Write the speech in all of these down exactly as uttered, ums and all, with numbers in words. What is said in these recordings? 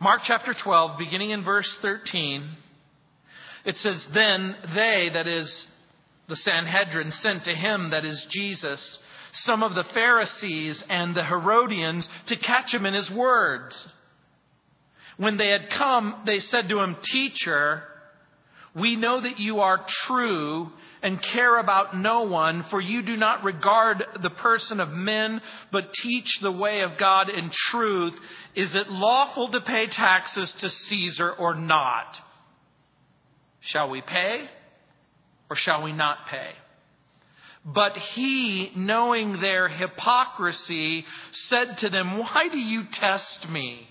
Mark chapter twelve, beginning in verse thirteen, it says, "Then they," that is the Sanhedrin, "sent to him," that is Jesus, "some of the Pharisees and the Herodians to catch him in his words. When they had come, they said to him, 'Teacher, we know that you are true and care about no one, for you do not regard the person of men, but teach the way of God in truth. Is it lawful to pay taxes to Caesar or not? Shall we pay or shall we not pay?' But he, knowing their hypocrisy, said to them, 'Why do you test me?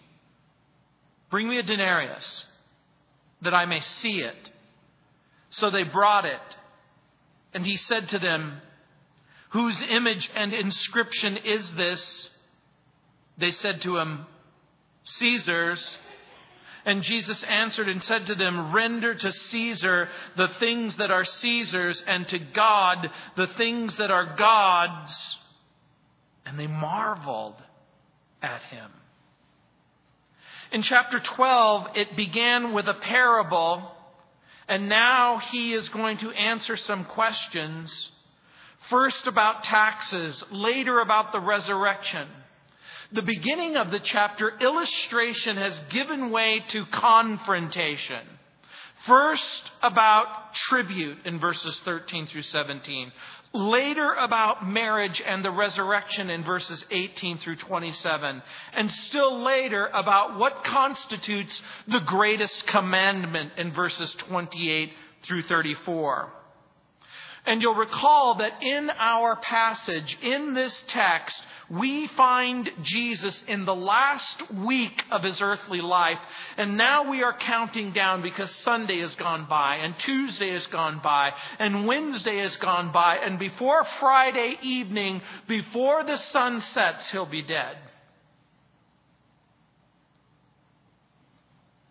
Bring me a denarius, that I may see it.' So they brought it. And he said to them, 'Whose image and inscription is this?' They said to him, 'Caesar's.' And Jesus answered and said to them, 'Render to Caesar the things that are Caesar's, and to God the things that are God's.' And they marveled at him." In chapter twelve, it began with a parable, and now he is going to answer some questions. First about taxes, later about the resurrection. The beginning of the chapter, illustration has given way to confrontation. First about tribute in verses thirteen through seventeen. Later about marriage and the resurrection in verses eighteen through twenty-seven. And still later about what constitutes the greatest commandment in verses twenty-eight through thirty-four. And you'll recall that in our passage, in this text, we find Jesus in the last week of his earthly life. And now we are counting down, because Sunday has gone by, and Tuesday has gone by, and Wednesday has gone by. And before Friday evening, before the sun sets, he'll be dead.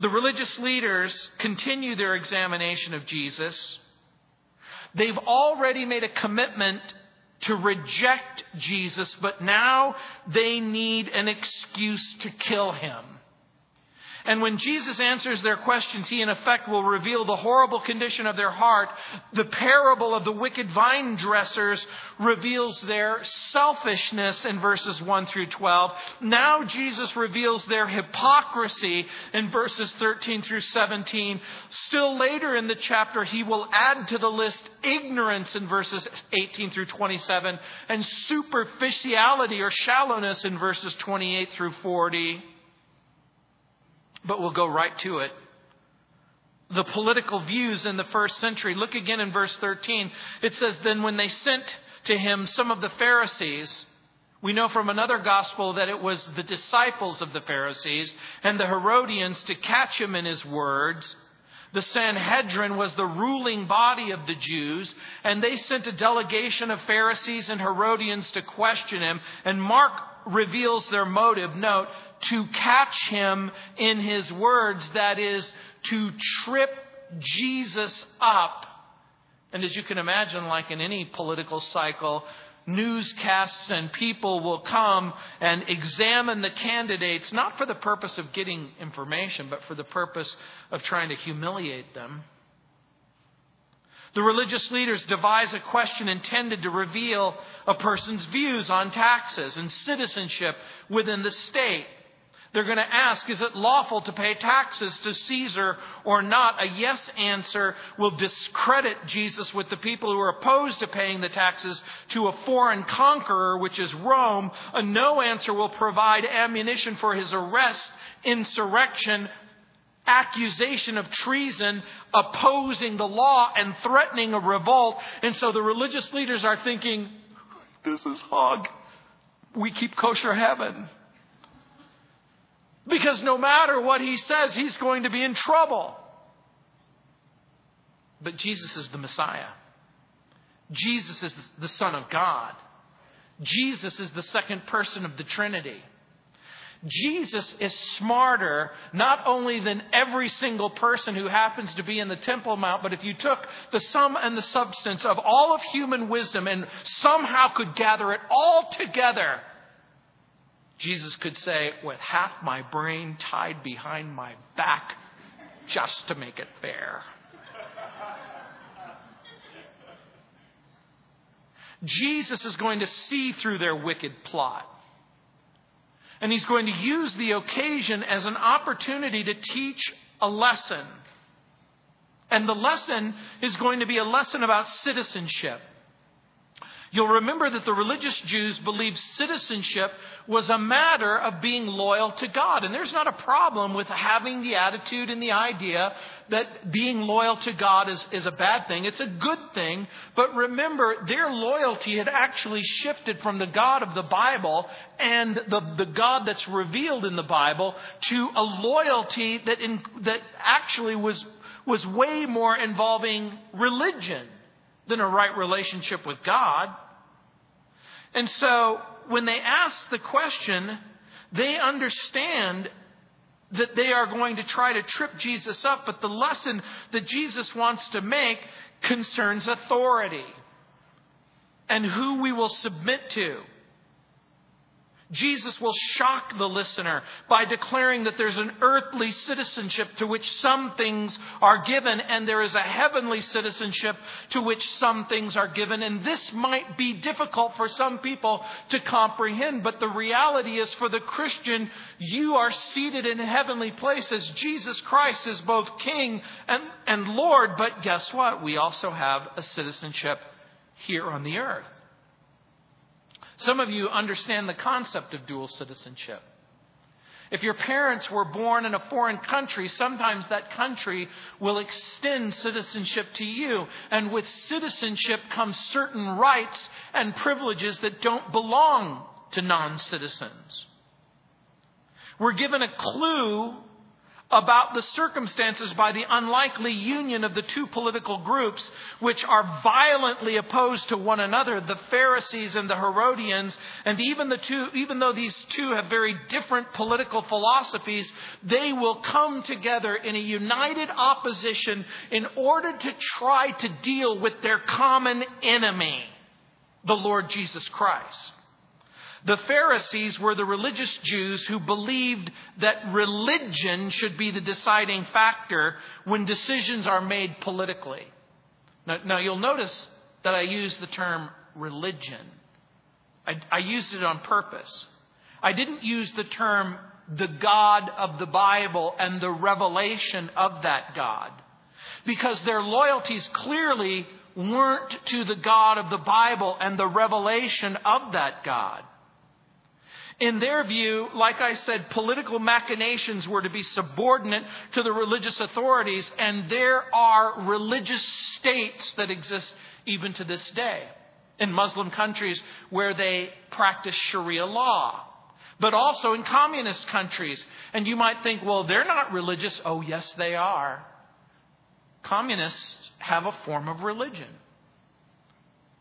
The religious leaders continue their examination of Jesus. They've already made a commitment to reject Jesus, but now they need an excuse to kill him. And when Jesus answers their questions, he in effect will reveal the horrible condition of their heart. The parable of the wicked vine dressers reveals their selfishness in verses one through twelve. Now Jesus reveals their hypocrisy in verses thirteen through seventeen. Still later in the chapter, he will add to the list ignorance in verses eighteen through twenty-seven, and superficiality or shallowness in verses twenty-eight through forty. But we'll go right to it. The political views in the first century. Look again in verse thirteen. It says, "Then when they sent to him some of the Pharisees," we know from another gospel that it was the disciples of the Pharisees and the Herodians, "to catch him in his words." The Sanhedrin was the ruling body of the Jews, and they sent a delegation of Pharisees and Herodians to question him. And Mark reveals their motive. Note, to catch him in his words, that is, to trip Jesus up. And as you can imagine, like in any political cycle, newscasts and people will come and examine the candidates, not for the purpose of getting information, but for the purpose of trying to humiliate them. The religious leaders devise a question intended to reveal a person's views on taxes and citizenship within the state. They're going to ask, is it lawful to pay taxes to Caesar or not? A yes answer will discredit Jesus with the people who are opposed to paying the taxes to a foreign conqueror, which is Rome. A no answer will provide ammunition for his arrest, insurrection, accusation of treason, opposing the law, and threatening a revolt. And so the religious leaders are thinking, this is hog. We keep kosher heaven. Because no matter what he says, he's going to be in trouble. But Jesus is the Messiah. Jesus is the Son of God. Jesus is the second person of the Trinity. Jesus is smarter not only than every single person who happens to be in the Temple Mount, but if you took the sum and the substance of all of human wisdom and somehow could gather it all together, Jesus could say, with half my brain tied behind my back, just to make it fair. Jesus is going to see through their wicked plot. And he's going to use the occasion as an opportunity to teach a lesson. And the lesson is going to be a lesson about citizenship. You'll remember that the religious Jews believed citizenship was a matter of being loyal to God. And there's not a problem with having the attitude and the idea that being loyal to God is, is a bad thing. It's a good thing. But remember, their loyalty had actually shifted from the God of the Bible and the, the God that's revealed in the Bible to a loyalty that, in, that actually was, was way more involving religion than a right relationship with God. And so when they ask the question, they understand that they are going to try to trip Jesus up. But the lesson that Jesus wants to make concerns authority and who we will submit to. Jesus will shock the listener by declaring that there's an earthly citizenship to which some things are given, and there is a heavenly citizenship to which some things are given. And this might be difficult for some people to comprehend, but the reality is, for the Christian, you are seated in heavenly places. Jesus Christ is both King and, and Lord, but guess what? We also have a citizenship here on the earth. Some of you understand the concept of dual citizenship. If your parents were born in a foreign country, sometimes that country will extend citizenship to you. And with citizenship comes certain rights and privileges that don't belong to non-citizens. We're given a clue about the circumstances by the unlikely union of the two political groups, which are violently opposed to one another, the Pharisees and the Herodians. And even the two, even though these two have very different political philosophies, they will come together in a united opposition in order to try to deal with their common enemy, the Lord Jesus Christ. The Pharisees were the religious Jews who believed that religion should be the deciding factor when decisions are made politically. Now, now you'll notice that I use the term religion. I, I used it on purpose. I didn't use the term the God of the Bible and the revelation of that God, because their loyalties clearly weren't to the God of the Bible and the revelation of that God. In their view, like I said, political machinations were to be subordinate to the religious authorities, and there are religious states that exist even to this day in Muslim countries where they practice Sharia law, but also in communist countries. And you might think, well, they're not religious. Oh, yes, they are. Communists have a form of religion.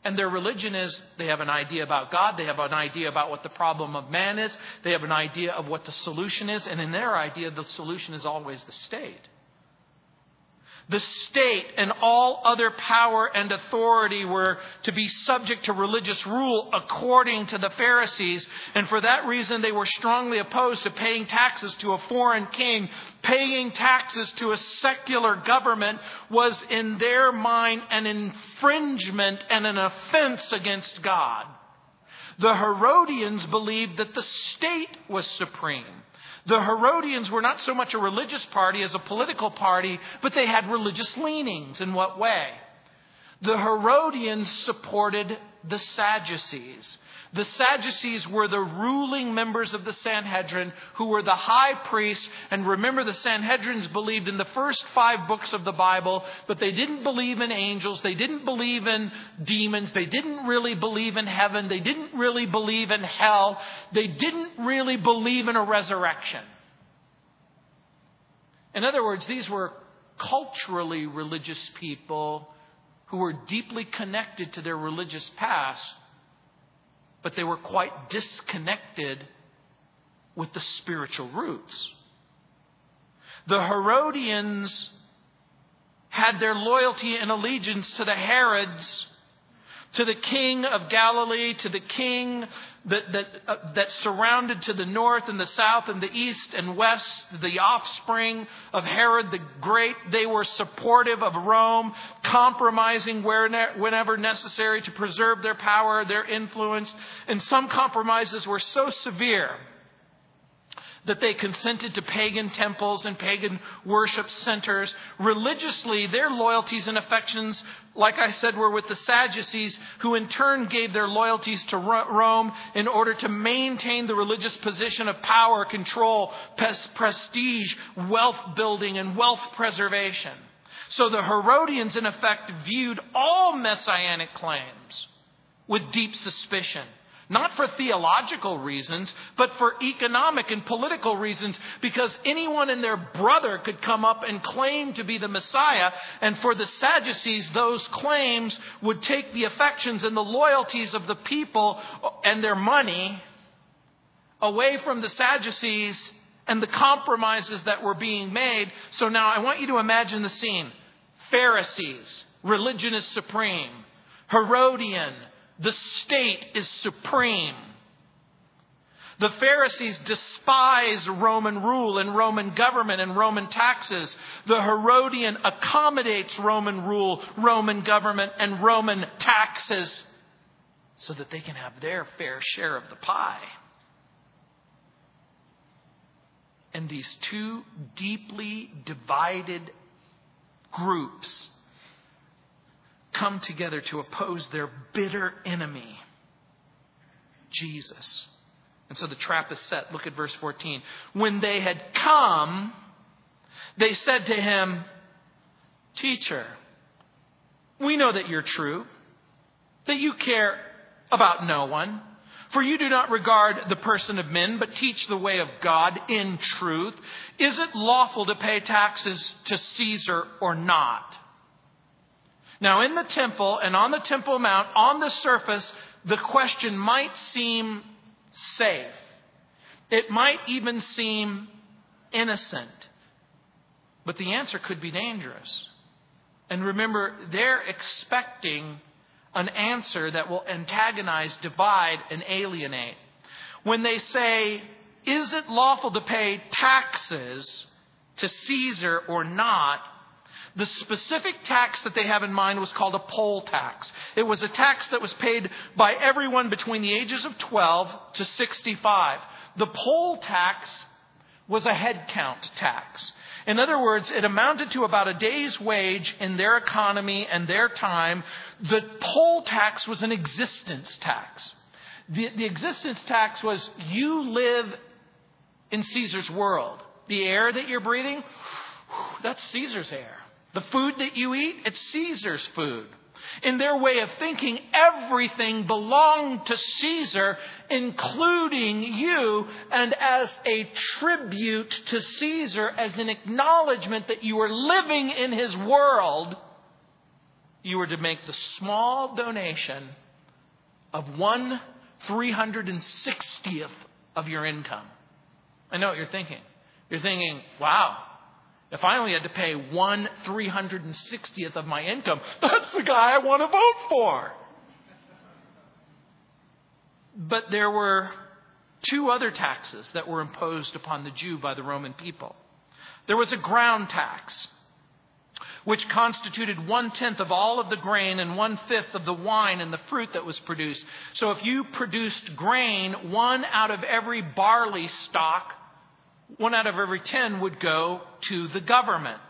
And their religion is, they have an idea about God, they have an idea about what the problem of man is, they have an idea of what the solution is, and in their idea, the solution is always the state. The state and all other power and authority were to be subject to religious rule according to the Pharisees, and for that reason they were strongly opposed to paying taxes to a foreign king. Paying taxes to a secular government was in their mind an infringement and an offense against God. The Herodians believed that the state was supreme. The Herodians were not so much a religious party as a political party, but they had religious leanings. In what way? The Herodians supported the Sadducees. The Sadducees were the ruling members of the Sanhedrin, who were the high priests. And remember, the Sanhedrins believed in the first five books of the Bible, but they didn't believe in angels. They didn't believe in demons. They didn't really believe in heaven. They didn't really believe in hell. They didn't really believe in a resurrection. In other words, these were culturally religious people who were deeply connected to their religious past, but they were quite disconnected with the spiritual roots. The Herodians had their loyalty and allegiance to the Herods. to the king of Galilee, to the king that, that, uh, that surrounded to the north and the south and the east and west, the offspring of Herod the Great. They were supportive of Rome, compromising where ne- whenever necessary to preserve their power, their influence. And some compromises were so severe that they consented to pagan temples and pagan worship centers. Religiously, their loyalties and affections, like I said, were with the Sadducees, who in turn gave their loyalties to Rome in order to maintain the religious position of power, control, prestige, wealth building, and wealth preservation. So the Herodians, in effect, viewed all messianic claims with deep suspicion. Not for theological reasons, but for economic and political reasons, because anyone and their brother could come up and claim to be the Messiah. And for the Sadducees, those claims would take the affections and the loyalties of the people and their money away from the Sadducees and the compromises that were being made. So now I want you to imagine the scene. Pharisees, religion is supreme. Herodian, the state is supreme. The Pharisees despise Roman rule and Roman government and Roman taxes. The Herodian accommodates Roman rule, Roman government, and Roman taxes so that they can have their fair share of the pie. And these two deeply divided groups come together to oppose their bitter enemy, Jesus. And so the trap is set. Look at verse fourteen. When they had come, they said to him, "Teacher, we know that you're true, that you care about no one, for you do not regard the person of men, but teach the way of God in truth. Is it lawful to pay taxes to Caesar or not?" Now, in the temple and on the Temple Mount, on the surface, the question might seem safe. It might even seem innocent. But the answer could be dangerous. And remember, they're expecting an answer that will antagonize, divide, and alienate. When they say, "Is it lawful to pay taxes to Caesar or not?" the specific tax that they have in mind was called a poll tax. It was a tax that was paid by everyone between the ages of twelve to sixty-five. The poll tax was a head count tax. In other words, it amounted to about a day's wage in their economy and their time. The poll tax was an existence tax. The, the existence tax was, you live in Caesar's world. The air that you're breathing, that's Caesar's air. The food that you eat, it's Caesar's food. In their way of thinking, everything belonged to Caesar, including you. And as a tribute to Caesar, as an acknowledgement that you were living in his world, you were to make the small donation of one three hundred and sixtieth of your income. I know what you're thinking. You're thinking, wow. If I only had to pay one three hundred and sixtieth of my income, that's the guy I want to vote for. But there were two other taxes that were imposed upon the Jew by the Roman people. There was a ground tax, which constituted one-tenth of all of the grain and one-fifth of the wine and the fruit that was produced. So if you produced grain, one out of every barley stock, one out of every ten would go to the government.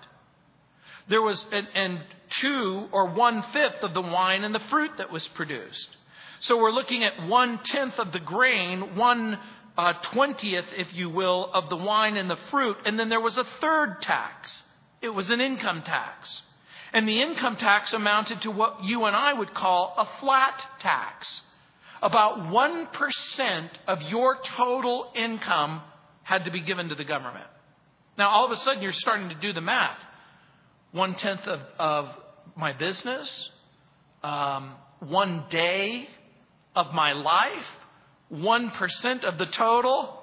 There was, and, and two or one-fifth of the wine and the fruit that was produced. So we're looking at one-tenth of the grain, one-twentieth, uh, if you will, of the wine and the fruit. And then there was a third tax. It was an income tax. And the income tax amounted to what you and I would call a flat tax. About one percent of your total income had to be given to the government. Now, all of a sudden, you're starting to do the math. One-tenth of, of my business, um, one day of my life, one percent of the total.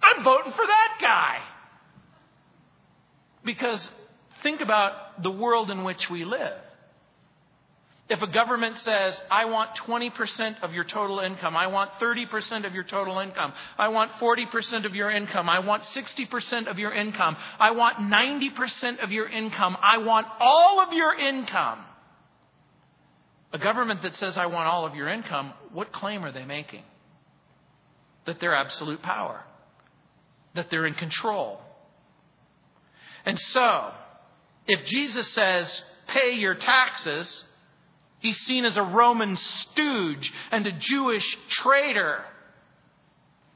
I'm voting for that guy. Because think about the world in which we live. If a government says, I want twenty percent of your total income, I want thirty percent of your total income, I want forty percent of your income, I want sixty percent of your income, I want ninety percent of your income, I want all of your income. A government that says, I want all of your income, what claim are they making? That they're absolute power. That they're in control. And so, if Jesus says, pay your taxes, he's seen as a Roman stooge and a Jewish traitor.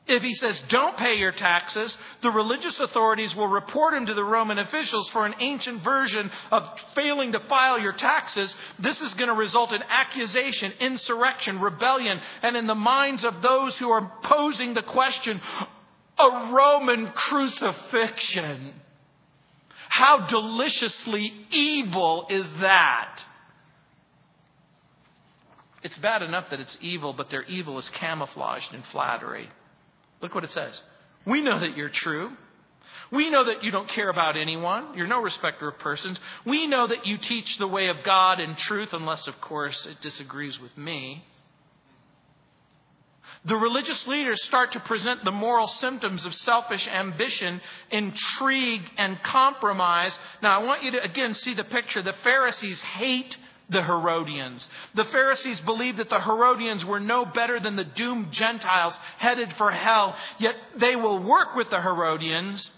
If he says, don't pay your taxes, the religious authorities will report him to the Roman officials for an ancient version of failing to file your taxes. This is going to result in accusation, insurrection, rebellion, and in the minds of those who are posing the question, a Roman crucifixion. How deliciously evil is that? It's bad enough that it's evil, but their evil is camouflaged in flattery. Look what it says. We know that you're true. We know that you don't care about anyone. You're no respecter of persons. We know that you teach the way of God in truth, unless, of course, it disagrees with me. The religious leaders start to present the moral symptoms of selfish ambition, intrigue, and compromise. Now, I want you to, again, see the picture. The Pharisees hate the Herodians. The Pharisees believed that the Herodians were no better than the doomed Gentiles headed for hell. Yet they will work with the Herodians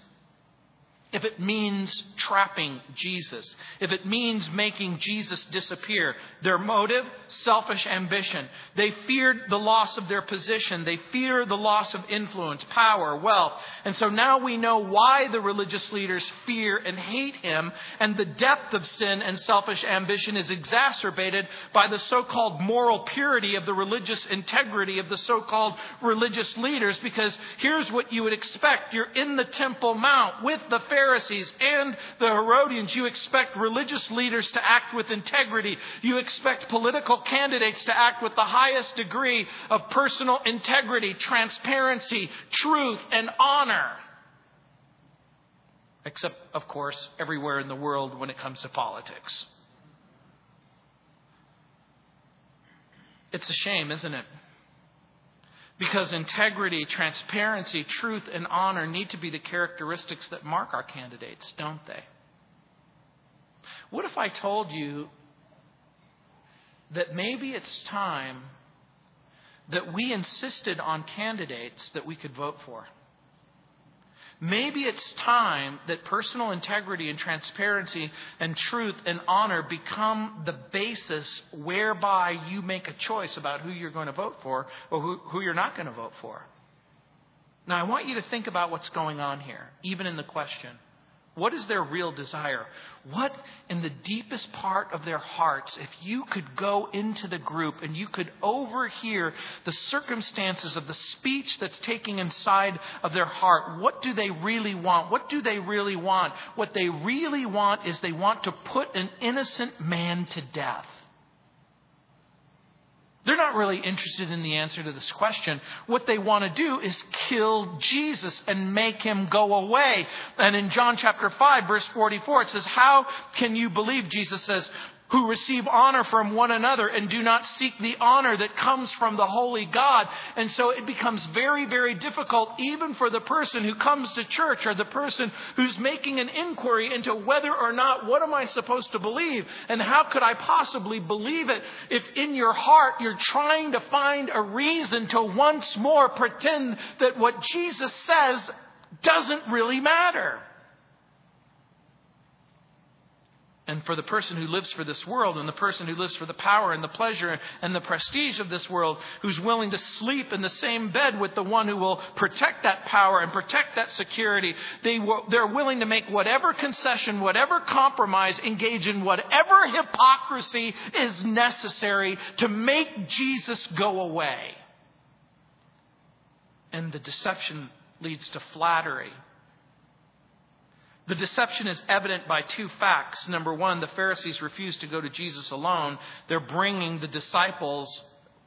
if it means trapping Jesus, if it means making Jesus disappear. Their motive, selfish ambition. They feared the loss of their position. They fear the loss of influence, power, wealth. And so now we know why the religious leaders fear and hate him. And the depth of sin and selfish ambition is exacerbated by the so-called moral purity of the religious integrity of the so-called religious leaders. Because here's what you would expect. You're in the Temple Mount with the Pharisees. Pharisees and the Herodians. You expect religious leaders to act with integrity. You expect political candidates to act with the highest degree of personal integrity, transparency, truth, and honor. Except, of course, everywhere in the world when it comes to politics. It's a shame, isn't it? Because integrity, transparency, truth, and honor need to be the characteristics that mark our candidates, don't they? What if I told you that maybe it's time that we insisted on candidates that we could vote for? Maybe it's time that personal integrity and transparency and truth and honor become the basis whereby you make a choice about who you're going to vote for or who, who you're not going to vote for. Now, I want you to think about what's going on here, even in the question. What is their real desire? What in the deepest part of their hearts, if you could go into the group and you could overhear the circumstances of the speech that's taking inside of their heart, what do they really want? What do they really want? What they really want is they want to put an innocent man to death. They're not really interested in the answer to this question. What they want to do is kill Jesus and make him go away. And in John chapter five, verse forty-four, it says, how can you believe, Jesus says, who receive honor from one another and do not seek the honor that comes from the holy God? And so it becomes very, very difficult even for the person who comes to church or the person who's making an inquiry into whether or not, what am I supposed to believe? And how could I possibly believe it if in your heart you're trying to find a reason to once more pretend that what Jesus says doesn't really matter? And for the person who lives for this world and the person who lives for the power and the pleasure and the prestige of this world, who's willing to sleep in the same bed with the one who will protect that power and protect that security, they will, they're willing to make whatever concession, whatever compromise, engage in whatever hypocrisy is necessary to make Jesus go away. And the deception leads to flattery. The deception is evident by two facts. Number one, the Pharisees refuse to go to Jesus alone. They're bringing the disciples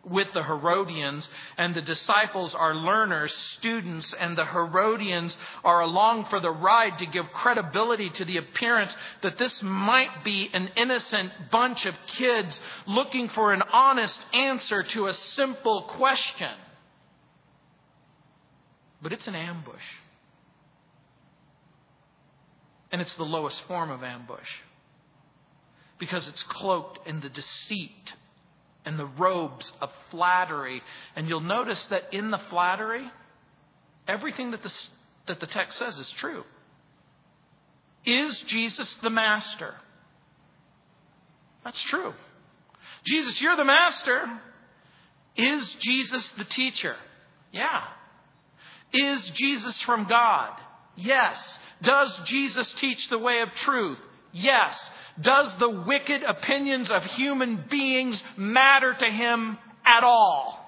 with the Herodians, and the disciples are learners, students, and the Herodians are along for the ride to give credibility to the appearance that this might be an innocent bunch of kids looking for an honest answer to a simple question. But it's an ambush. And it's the lowest form of ambush, because it's cloaked in the deceit and the robes of flattery. And you'll notice that in the flattery, everything that the, that the text says is true. Is Jesus the master? That's true. Jesus, you're the master. Is Jesus the teacher? Yeah. Is Jesus from God? Yes. Does Jesus teach the way of truth? Yes. Does the wicked opinions of human beings matter to him at all?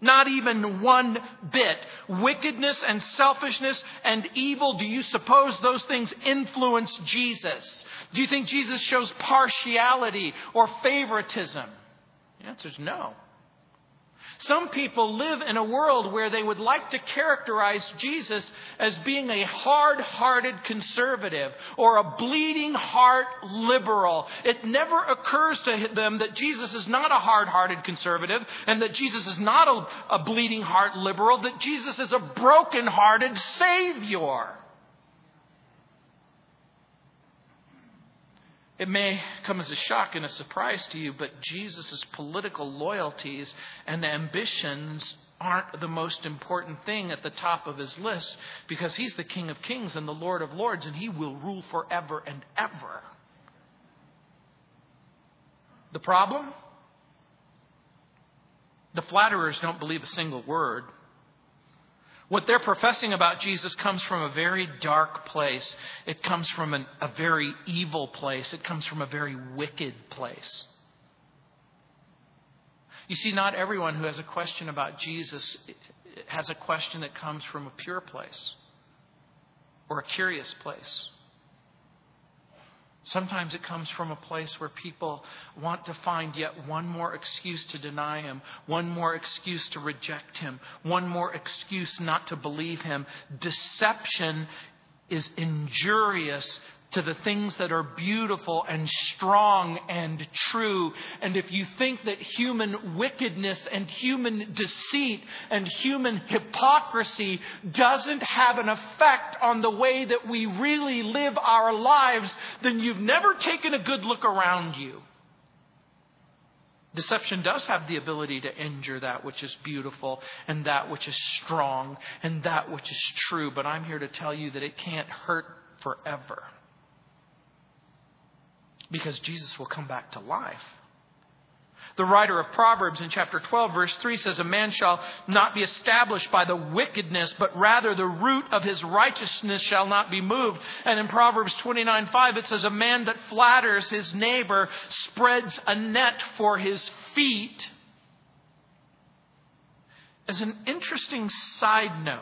Not even one bit. Wickedness and selfishness and evil, do you suppose those things influence Jesus? Do you think Jesus shows partiality or favoritism? The answer is no. Some people live in a world where they would like to characterize Jesus as being a hard-hearted conservative or a bleeding-heart liberal. It never occurs to them that Jesus is not a hard-hearted conservative, and that Jesus is not a, a bleeding-heart liberal, that Jesus is a broken-hearted Savior. It may come as a shock and a surprise to you, but Jesus' political loyalties and ambitions aren't the most important thing at the top of his list, because he's the King of Kings and the Lord of Lords, and he will rule forever and ever. The problem? The flatterers don't believe a single word. What they're professing about Jesus comes from a very dark place. It comes from an, a very evil place. It comes from a very wicked place. You see, not everyone who has a question about Jesus has a question that comes from a pure place or a curious place. Sometimes it comes from a place where people want to find yet one more excuse to deny him, one more excuse to reject him, one more excuse not to believe him. Deception is injurious to the things that are beautiful and strong and true. And if you think that human wickedness and human deceit and human hypocrisy doesn't have an effect on the way that we really live our lives, then you've never taken a good look around you. Deception does have the ability to injure that which is beautiful and that which is strong and that which is true. But I'm here to tell you that it can't hurt forever, because Jesus will come back to life. The writer of Proverbs in chapter twelve, verse three says, a man shall not be established by the wickedness, but rather the root of his righteousness shall not be moved. And in Proverbs twenty-nine five, it says, a man that flatters his neighbor spreads a net for his feet. As an interesting side note,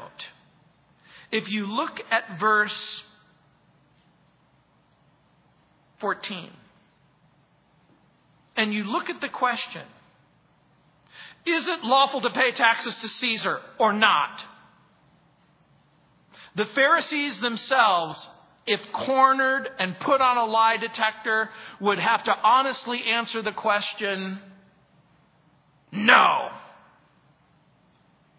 if you look at verse fourteen. And you look at the question, is it lawful to pay taxes to Caesar or not? The Pharisees themselves, if cornered and put on a lie detector, would have to honestly answer the question, no.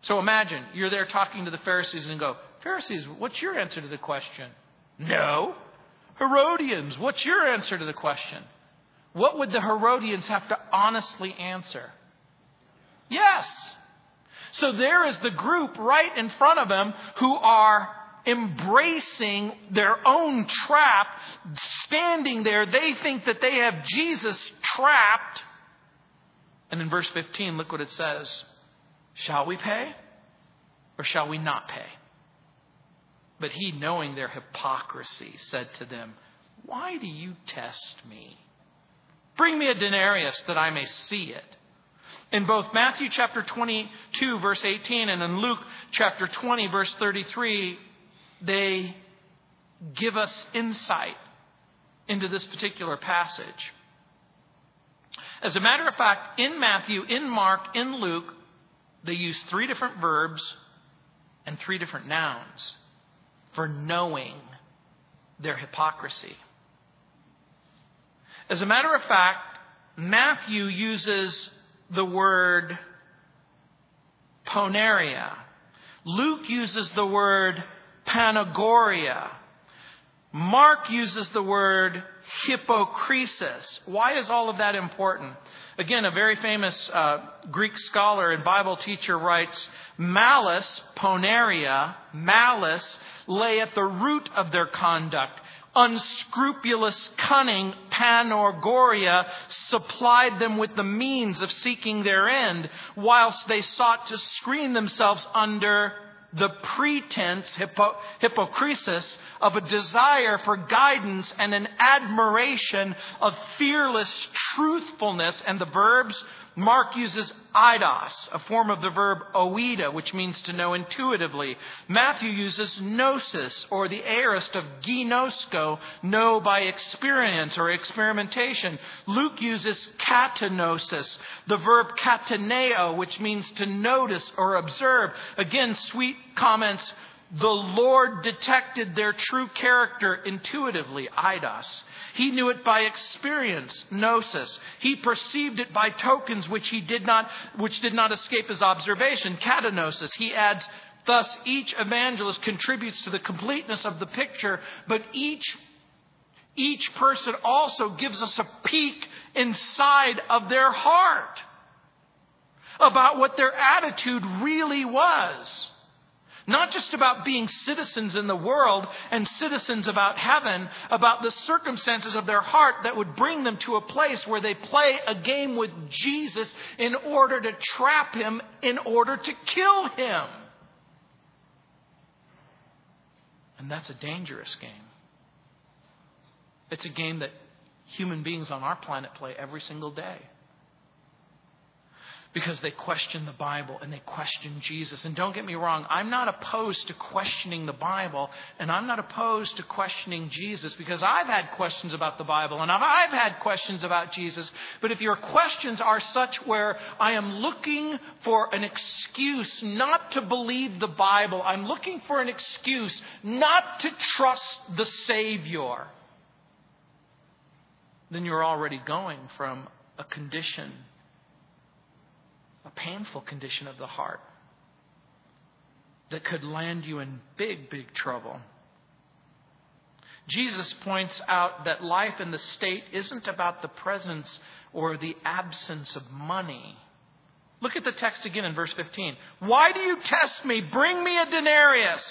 So imagine you're there talking to the Pharisees and go, Pharisees, what's your answer to the question? No. Herodians, what's your answer to the question? What would the Herodians have to honestly answer? Yes. So there is the group right in front of them who are embracing their own trap, standing there. They think that they have Jesus trapped. And in verse fifteen, look what it says. Shall we pay or shall we not pay? But he, knowing their hypocrisy, said to them, why do you test me? Bring me a denarius that I may see it. In both Matthew chapter twenty-two, verse eighteen, and in Luke chapter twenty, verse thirty-three, they give us insight into this particular passage. As a matter of fact, in Matthew, in Mark, in Luke, they use three different verbs and three different nouns for knowing their hypocrisy. As a matter of fact, Matthew uses the word poneria. Luke uses the word panagoria. Mark uses the word hypocresis. Why is all of that important? Again, a very famous uh, Greek scholar and Bible teacher writes, malice, poneria, malice, lay at the root of their conduct. Unscrupulous cunning, panagoria, supplied them with the means of seeking their end, whilst they sought to screen themselves under the pretense, hypo, hypocresis, of a desire for guidance and an admiration of fearless truthfulness. And the verbs, Mark uses eidos, a form of the verb oida, which means to know intuitively. Matthew uses gnosis, or the aorist of ginosko, know by experience or experimentation. Luke uses katenosis, the verb kateneo, which means to notice or observe. Again, sweet comments. The Lord detected their true character intuitively, eidos. He knew it by experience, gnosis. He perceived it by tokens which he did not, which did not escape his observation, katenosis. He adds, thus each evangelist contributes to the completeness of the picture, but each each person also gives us a peek inside of their heart about what their attitude really was. Not just about being citizens in the world and citizens about heaven, about the circumstances of their heart that would bring them to a place where they play a game with Jesus in order to trap him, in order to kill him. And that's a dangerous game. It's a game that human beings on our planet play every single day. Because they question the Bible and they question Jesus. And don't get me wrong, I'm not opposed to questioning the Bible and I'm not opposed to questioning Jesus, because I've had questions about the Bible and I've had questions about Jesus. But if your questions are such where I am looking for an excuse not to believe the Bible, I'm looking for an excuse not to trust the Savior, then you're already going from a condition A painful condition of the heart that could land you in big, big trouble. Jesus points out that life in the state isn't about the presence or the absence of money. Look at the text again in verse fifteen. Why do you test me? Bring me a denarius.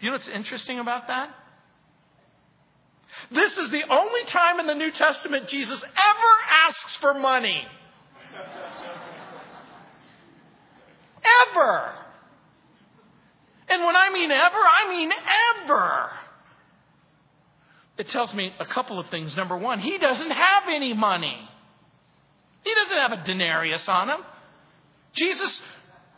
Do you know what's interesting about that? This is the only time in the New Testament Jesus ever asks for money. Ever. And when I mean ever, I mean ever. It tells me a couple of things. Number one, he doesn't have any money. He doesn't have a denarius on him. Jesus,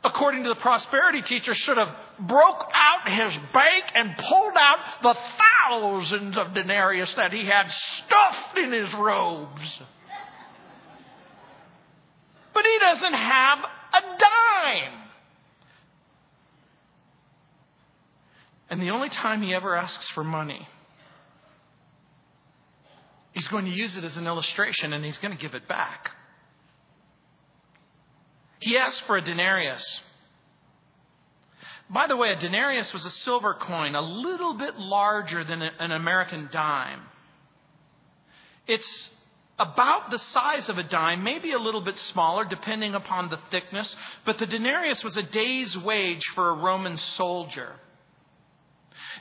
according to the prosperity teacher, should have broke out his bank and pulled out the thousands of denarius that he had stuffed in his robes. But he doesn't have a dime. And the only time he ever asks for money, he's going to use it as an illustration and he's going to give it back. He asked for a denarius. By the way, a denarius was a silver coin, a little bit larger than an American dime. It's about the size of a dime, maybe a little bit smaller, depending upon the thickness. But the denarius was a day's wage for a Roman soldier.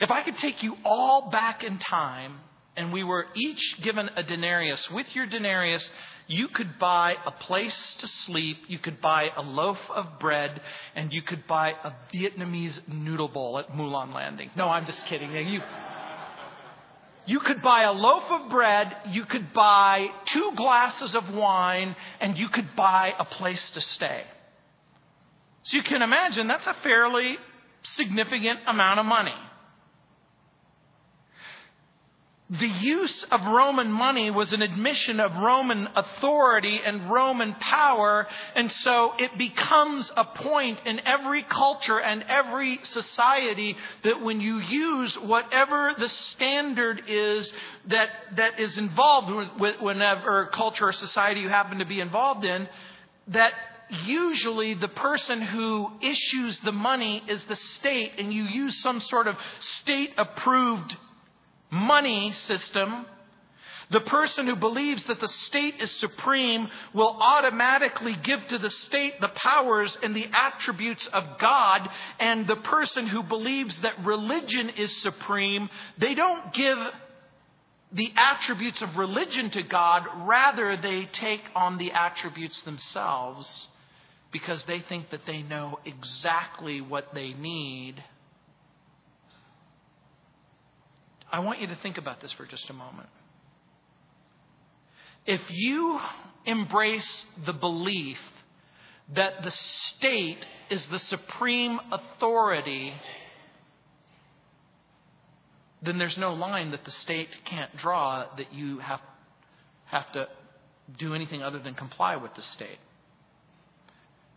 If I could take you all back in time and we were each given a denarius, with your denarius, you could buy a place to sleep, you could buy a loaf of bread, and you could buy a Vietnamese noodle bowl at Mulan Landing. No, I'm just kidding. You... You could buy a loaf of bread, you could buy two glasses of wine, and you could buy a place to stay. So you can imagine that's a fairly significant amount of money. The use of Roman money was an admission of Roman authority and Roman power. And so it becomes a point in every culture and every society that when you use whatever the standard is that that is involved with whenever culture or society you happen to be involved in, that usually the person who issues the money is the state, and you use some sort of state-approved money system. The person who believes that the state is supreme will automatically give to the state the powers and the attributes of God. And the person who believes that religion is supreme, they don't give the attributes of religion to God. Rather, they take on the attributes themselves because they think that they know exactly what they need. I want you to think about this for just a moment. If you embrace the belief that the state is the supreme authority, then there's no line that the state can't draw that you have, have to do anything other than comply with the state.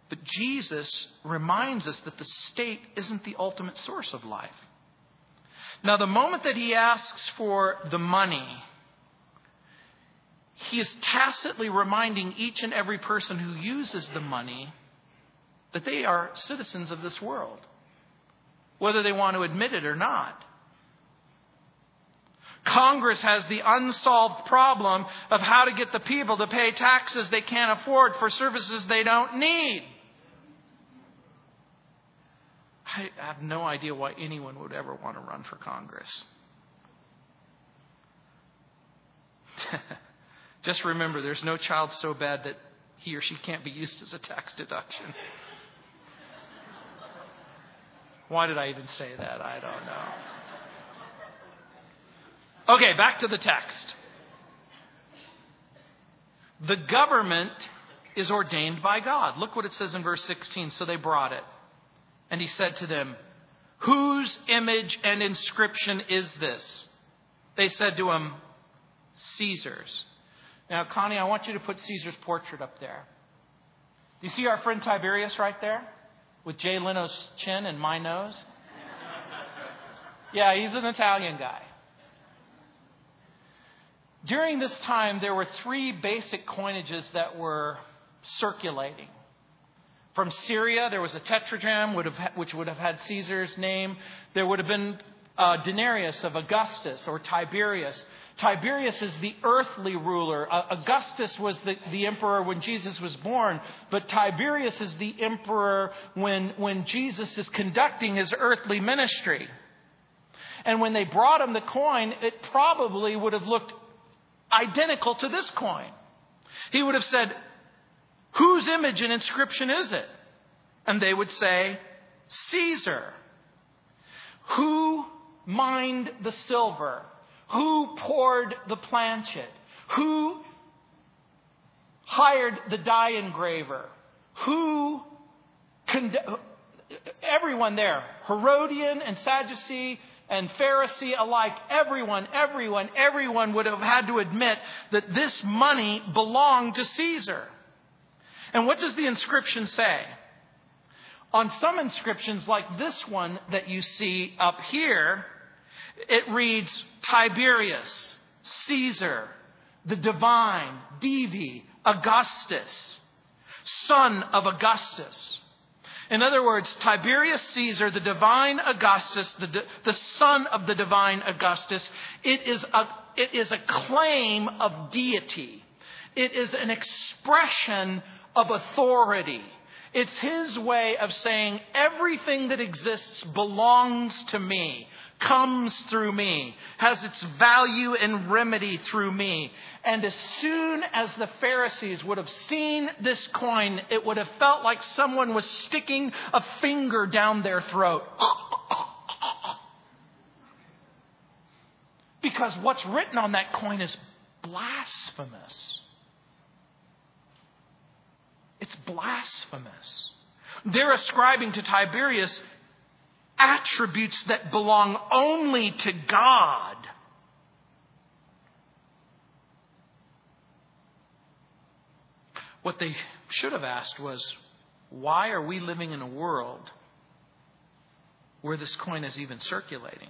But Jesus reminds us that the state isn't the ultimate source of life. Now, the moment that he asks for the money, he is tacitly reminding each and every person who uses the money that they are citizens of this world, whether they want to admit it or not. Congress has the unsolved problem of how to get the people to pay taxes they can't afford for services they don't need. I have no idea why anyone would ever want to run for Congress. Just remember, there's no child so bad that he or she can't be used as a tax deduction. Why did I even say that? I don't know. Okay, back to the text. The government is ordained by God. Look what it says in verse sixteen. So they brought it. And he said to them, "Whose image and inscription is this?" They said to him, "Caesar's." Now, Connie, I want you to put Caesar's portrait up there. You see our friend Tiberius right there with Jay Leno's chin and my nose? Yeah, he's an Italian guy. During this time, there were three basic coinages that were circulating. From Syria, there was a tetradrachm, would have, which would have had Caesar's name. There would have been uh, denarius of Augustus or Tiberius. Tiberius is the earthly ruler. Uh, Augustus was the, the emperor when Jesus was born. But Tiberius is the emperor when, when Jesus is conducting his earthly ministry. And when they brought him the coin, it probably would have looked identical to this coin. He would have said, "Whose image and inscription is it?" And they would say, "Caesar." Who mined the silver? Who poured the planchet? Who hired the die engraver? Who... Cond- everyone there, Herodian and Sadducee and Pharisee alike, everyone, everyone, everyone would have had to admit that this money belonged to Caesar. And what does the inscription say? On some inscriptions like this one that you see up here, it reads Tiberius, Caesar, the divine, Divi, Augustus, son of Augustus. In other words, Tiberius Caesar, the divine Augustus, the, di- the son of the divine Augustus, it is a, it is a claim of deity. It is an expression of of authority. It's his way of saying everything that exists belongs to me, comes through me, has its value and remedy through me. And as soon as the Pharisees would have seen this coin, it would have felt like someone was sticking a finger down their throat. Because what's written on that coin is blasphemous. It's blasphemous. They're ascribing to Tiberius attributes that belong only to God. What they should have asked was, why are we living in a world where this coin is even circulating?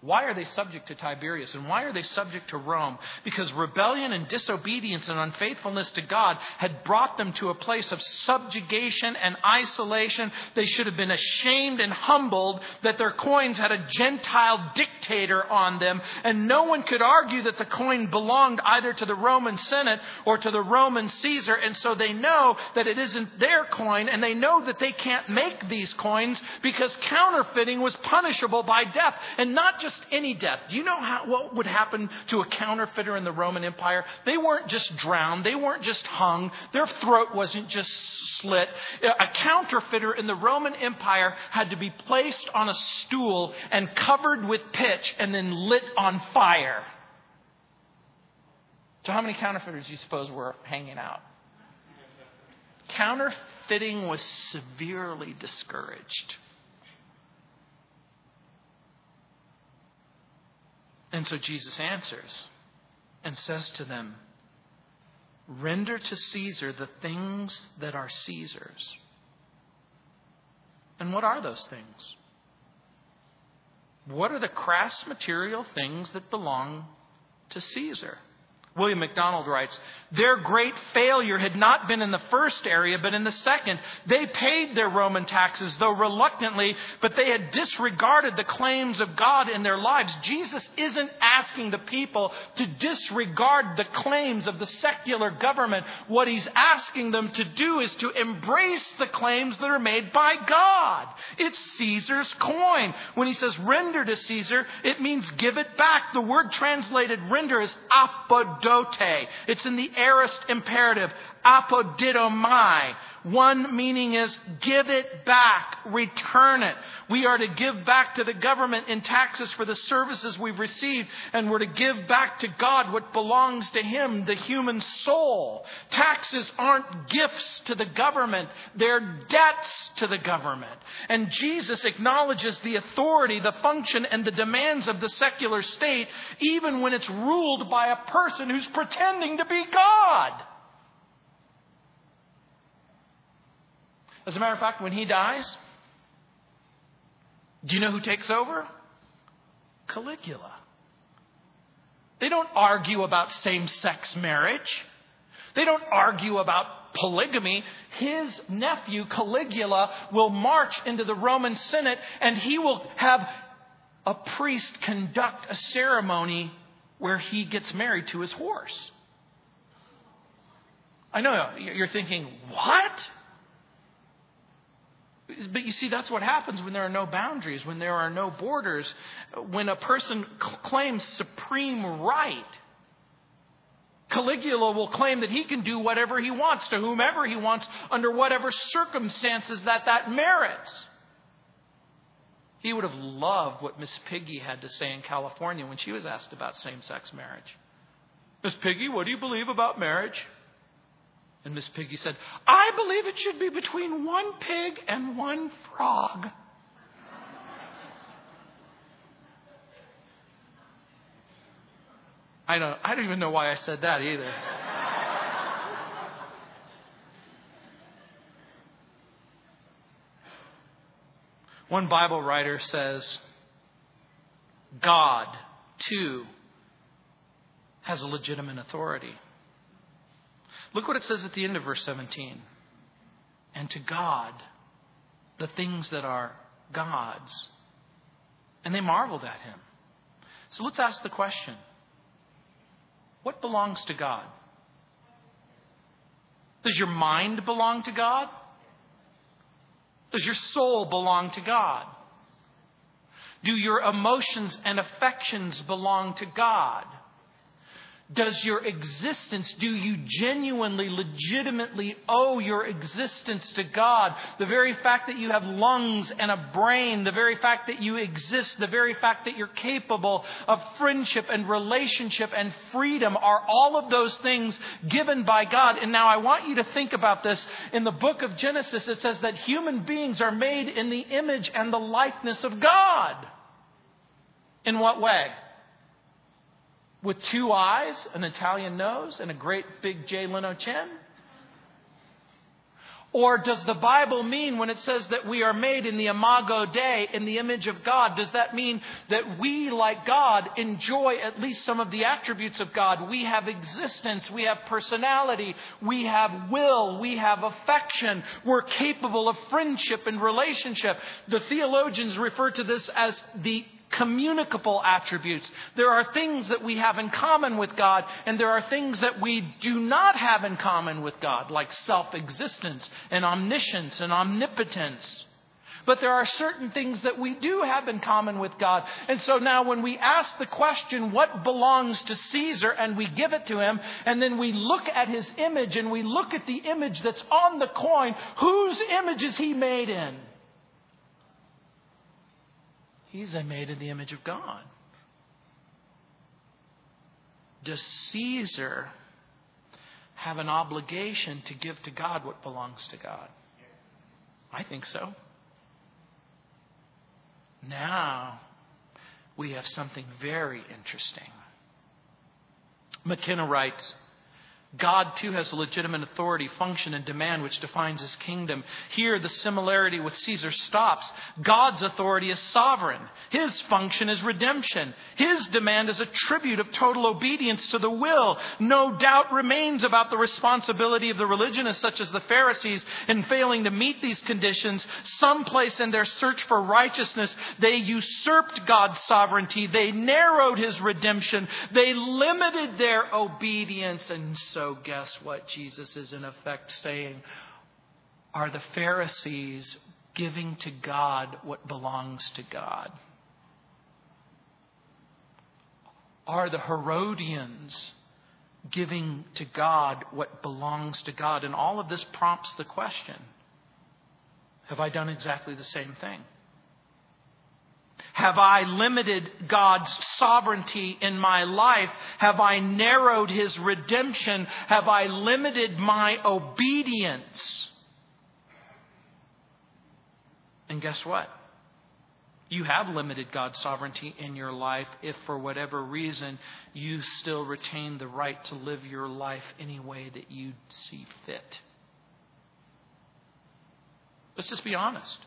Why are they subject to Tiberius? And why are they subject to Rome? Because rebellion and disobedience and unfaithfulness to God had brought them to a place of subjugation and isolation. They should have been ashamed and humbled that their coins had a Gentile dictator on them. And no one could argue that the coin belonged either to the Roman Senate or to the Roman Caesar. And so they know that it isn't their coin. And they know that they can't make these coins because counterfeiting was punishable by death. And not just any death. Do you know how, what would happen to a counterfeiter in the Roman Empire? They weren't just drowned. They weren't just hung. Their throat wasn't just slit. A counterfeiter in the Roman Empire had to be placed on a stool and covered with pitch and then lit on fire. So how many counterfeiters do you suppose were hanging out? Counterfeiting was severely discouraged. And so Jesus answers and says to them, render to Caesar the things that are Caesar's. And what are those things? What are the crass material things that belong to Caesar? William MacDonald writes, their great failure had not been in the first area, but in the second. They paid their Roman taxes, though reluctantly, but they had disregarded the claims of God in their lives. Jesus isn't asking the people to disregard the claims of the secular government. What he's asking them to do is to embrace the claims that are made by God. It's Caesar's coin. When he says render to Caesar, it means give it back. The word translated render is apod. It's in the aorist imperative, apodidomai. One meaning is give it back, return it. We are to give back to the government in taxes for the services we've received, and we're to give back to God what belongs to Him, the human soul. Taxes aren't gifts to the government, they're debts to the government. And Jesus acknowledges the authority, the function, and the demands of the secular state, even when it's ruled by a person who's pretending to be God. As a matter of fact, when he dies, do you know who takes over? Caligula. They don't argue about same-sex marriage. They don't argue about polygamy. His nephew, Caligula, will march into the Roman Senate, and he will have a priest conduct a ceremony where he gets married to his horse. I know you're thinking, what? But you see, that's what happens when there are no boundaries, when there are no borders, when a person cl- claims supreme right. Caligula will claim that he can do whatever he wants to whomever he wants under whatever circumstances that that merits. He would have loved what Miss Piggy had to say in California when she was asked about same-sex marriage. Miss Piggy, what do you believe about marriage? And Miss Piggy said, I believe it should be between one pig and one frog. I don't, I don't even know why I said that either. One Bible writer says, God, too, has a legitimate authority. Look what it says at the end of verse seventeen. And to God, the things that are God's. And they marveled at him. So let's ask the question. What belongs to God? Does your mind belong to God? Does your soul belong to God? Do your emotions and affections belong to God? Does your existence, do you genuinely, legitimately owe your existence to God? The very fact that you have lungs and a brain, the very fact that you exist, the very fact that you're capable of friendship and relationship and freedom are all of those things given by God. And now I want you to think about this. In the book of Genesis, it says that human beings are made in the image and the likeness of God. In what way? with two eyes, an Italian nose, and a great big Jay Leno chin? Or does the Bible mean when it says that we are made in the imago Dei, in the image of God, does that mean that we, like God, enjoy at least some of the attributes of God? We have existence, we have personality, we have will, we have affection, we're capable of friendship and relationship. The theologians refer to this as the communicable attributes. There are things that we have in common with God, and there are things that we do not have in common with God, like self-existence and omniscience and omnipotence. But there are certain things that we do have in common with God. And so now when we ask the question, what belongs to Caesar, and we give it to him, and then we look at his image, and we look at the image that's on the coin, whose image is he made in? He's made in the image of God. Does Caesar have an obligation to give to God what belongs to God? I think so. Now we have something very interesting. McKenna writes, God, too, has a legitimate authority, function, and demand which defines his kingdom. Here, the similarity with Caesar stops. God's authority is sovereign. His function is redemption. His demand is a tribute of total obedience to the will. No doubt remains about the responsibility of the religionists, such as the Pharisees, in failing to meet these conditions. Someplace in their search for righteousness, they usurped God's sovereignty. They narrowed his redemption. They limited their obedience, and so So guess what Jesus is in effect saying? Are the Pharisees giving to God what belongs to God? Are the Herodians giving to God what belongs to God? And all of this prompts the question, have I done exactly the same thing? Have I limited God's sovereignty in my life? Have I narrowed his redemption? Have I limited my obedience? And guess what? You have limited God's sovereignty in your life if for whatever reason you still retain the right to live your life any way that you see fit. Let's just be honest.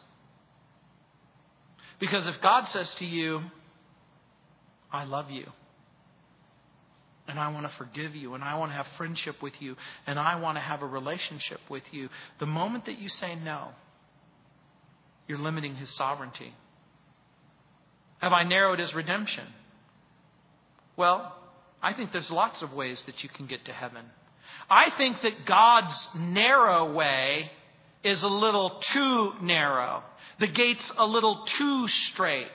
Because if God says to you, I love you, and I want to forgive you, and I want to have friendship with you, and I want to have a relationship with you, the moment that you say no, you're limiting his sovereignty. Have I narrowed his redemption? Well, I think there's lots of ways that you can get to heaven. I think that God's narrow way is a little too narrow. The gate's a little too straight.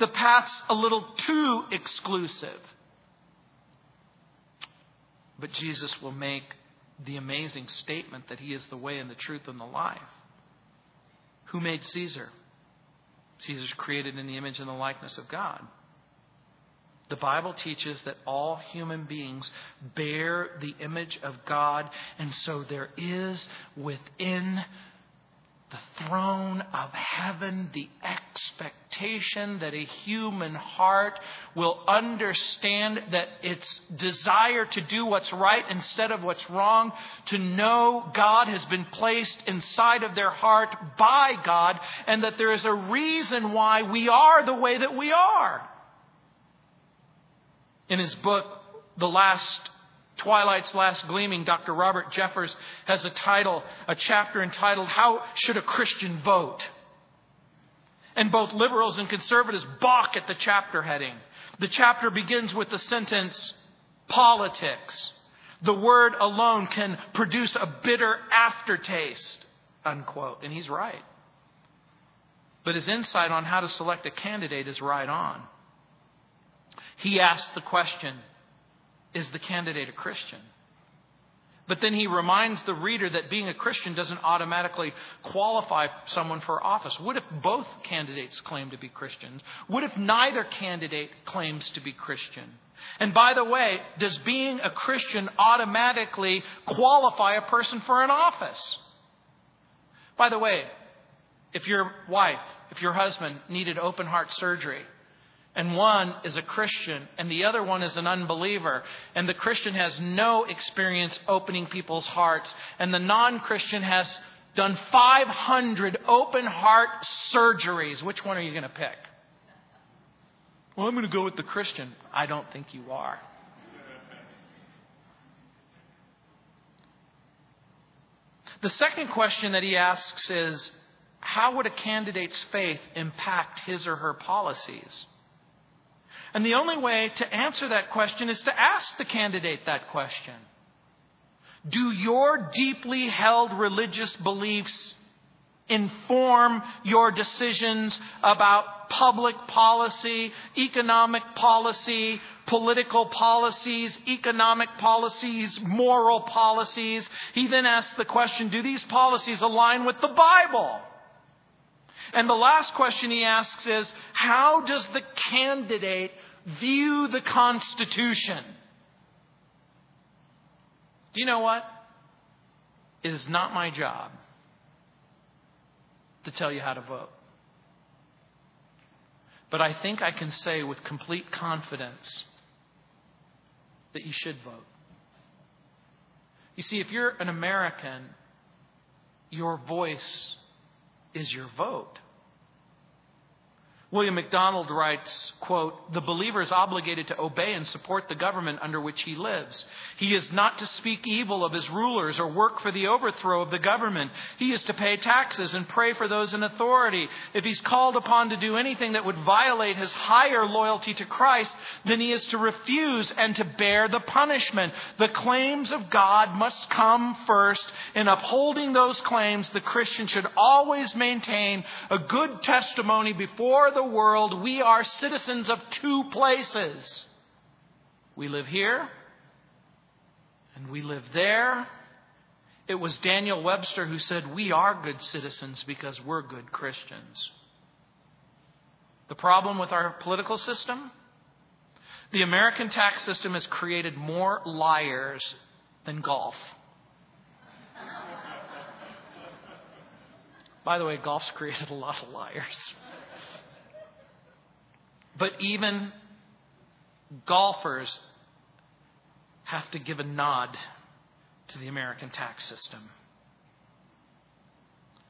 The path's a little too exclusive. But Jesus will make the amazing statement that he is the way and the truth and the life. Who made Caesar? Caesar's created in the image and the likeness of God. The Bible teaches that all human beings bear the image of God, and so there is within the throne of heaven the expectation that a human heart will understand that its desire to do what's right instead of what's wrong, to know God has been placed inside of their heart by God, and that there is a reason why we are the way that we are. In his book, The Last Twilight's Last Gleaming, Doctor Robert Jeffers has a title, a chapter entitled, How Should a Christian Vote? And both liberals and conservatives balk at the chapter heading. The chapter begins with the sentence, politics. The word alone can produce a bitter aftertaste, unquote. And he's right. But his insight on how to select a candidate is right on. He asks the question, is the candidate a Christian? But then he reminds the reader that being a Christian doesn't automatically qualify someone for office. What if both candidates claim to be Christians? What if neither candidate claims to be Christian? And by the way, does being a Christian automatically qualify a person for an office? By the way, if your wife, if your husband needed open heart surgery, and one is a Christian and the other one is an unbeliever, and the Christian has no experience opening people's hearts, and the non-Christian has done five hundred open heart surgeries, which one are you going to pick? Well, I'm going to go with the Christian. I don't think you are. The second question that he asks is, how would a candidate's faith impact his or her policies? And the only way to answer that question is to ask the candidate that question. Do your deeply held religious beliefs inform your decisions about public policy, economic policy, political policies, economic policies, moral policies? He then asks the question, do these policies align with the Bible? And the last question he asks is, how does the candidate view the Constitution? Do you know what? It is not my job to tell you how to vote. But I think I can say with complete confidence that you should vote. You see, if you're an American, your voice is your vote. William MacDonald writes, quote, "The believer is obligated to obey and support the government under which he lives. He is not to speak evil of his rulers or work for the overthrow of the government. He is to pay taxes and pray for those in authority. If he's called upon to do anything that would violate his higher loyalty to Christ, then he is to refuse and to bear the punishment. The claims of God must come first. In upholding those claims, the Christian should always maintain a good testimony before the the world. We are citizens of two places. We live here and we live there." It was Daniel Webster who said, "We are good citizens because we're good Christians." The problem with our political system? The American tax system has created more liars than golf. By the way, golf's created a lot of liars. But even golfers have to give a nod to the American tax system.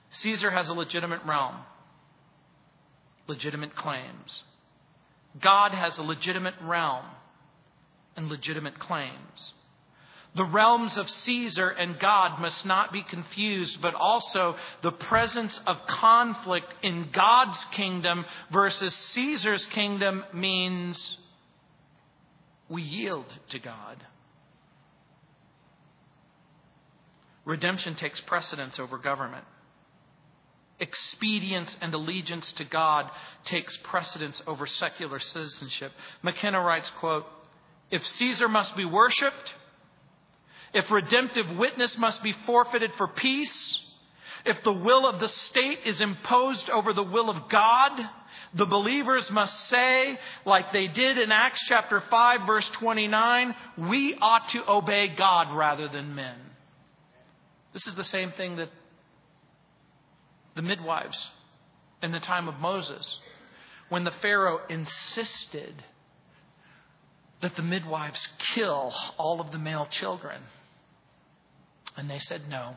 Caesar has a legitimate realm, legitimate claims. God has a legitimate realm and legitimate claims. The realms of Caesar and God must not be confused, but also the presence of conflict in God's kingdom versus Caesar's kingdom means we yield to God. Redemption takes precedence over government. Expedience and allegiance to God takes precedence over secular citizenship. McKenna writes, quote, "If Caesar must be worshipped, if redemptive witness must be forfeited for peace, if the will of the state is imposed over the will of God, the believers must say, like they did in Acts chapter five, verse twenty-nine, we ought to obey God rather than men." This is the same thing that the midwives in the time of Moses, when the Pharaoh insisted that the midwives kill all of the male children. And they said, "No,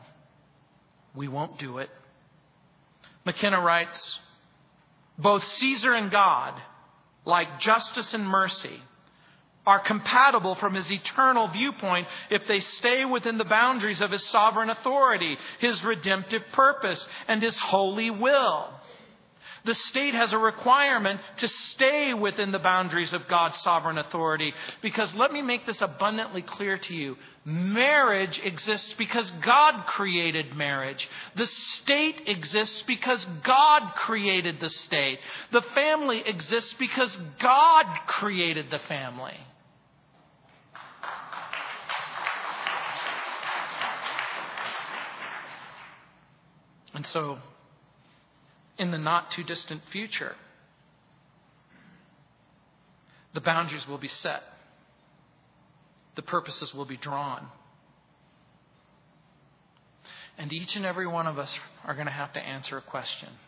we won't do it." McKenna writes, "Both Caesar and God, like justice and mercy, are compatible from his eternal viewpoint if they stay within the boundaries of his sovereign authority, his redemptive purpose, and his holy will. The state has a requirement to stay within the boundaries of God's sovereign authority, because let me make this abundantly clear to you. Marriage exists because God created marriage. The state exists because God created the state. The family exists because God created the family." And so, in the not too distant future, the boundaries will be set. The purposes will be drawn. And each and every one of us are going to have to answer a question.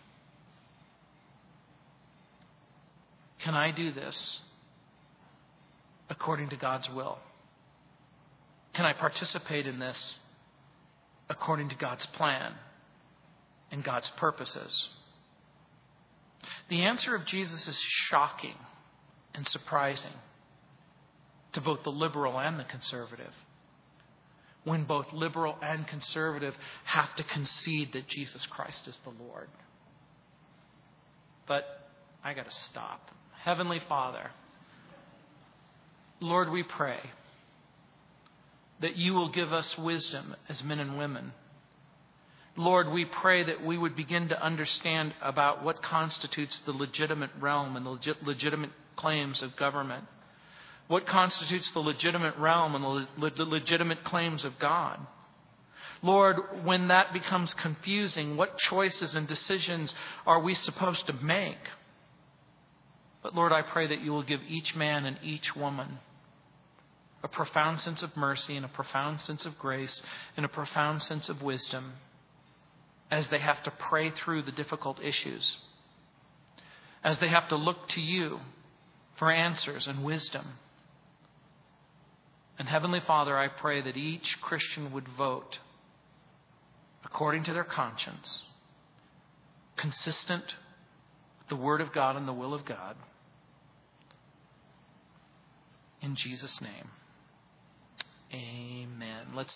Can I do this according to God's will? Can I participate in this according to God's plan and God's purposes? The answer of Jesus is shocking and surprising to both the liberal and the conservative, when both liberal and conservative have to concede that Jesus Christ is the Lord. But I got to stop. Heavenly Father, Lord, we pray that you will give us wisdom as men and women. Lord, we pray that we would begin to understand about what constitutes the legitimate realm and the legit, legitimate claims of government. What constitutes the legitimate realm and the le- legitimate claims of God? Lord, when that becomes confusing, what choices and decisions are we supposed to make? But Lord, I pray that you will give each man and each woman a profound sense of mercy and a profound sense of grace and a profound sense of wisdom as they have to pray through the difficult issues, as they have to look to you for answers and wisdom. And Heavenly Father, I pray that each Christian would vote according to their conscience, consistent with the Word of God and the will of God. In Jesus' name, amen. Let's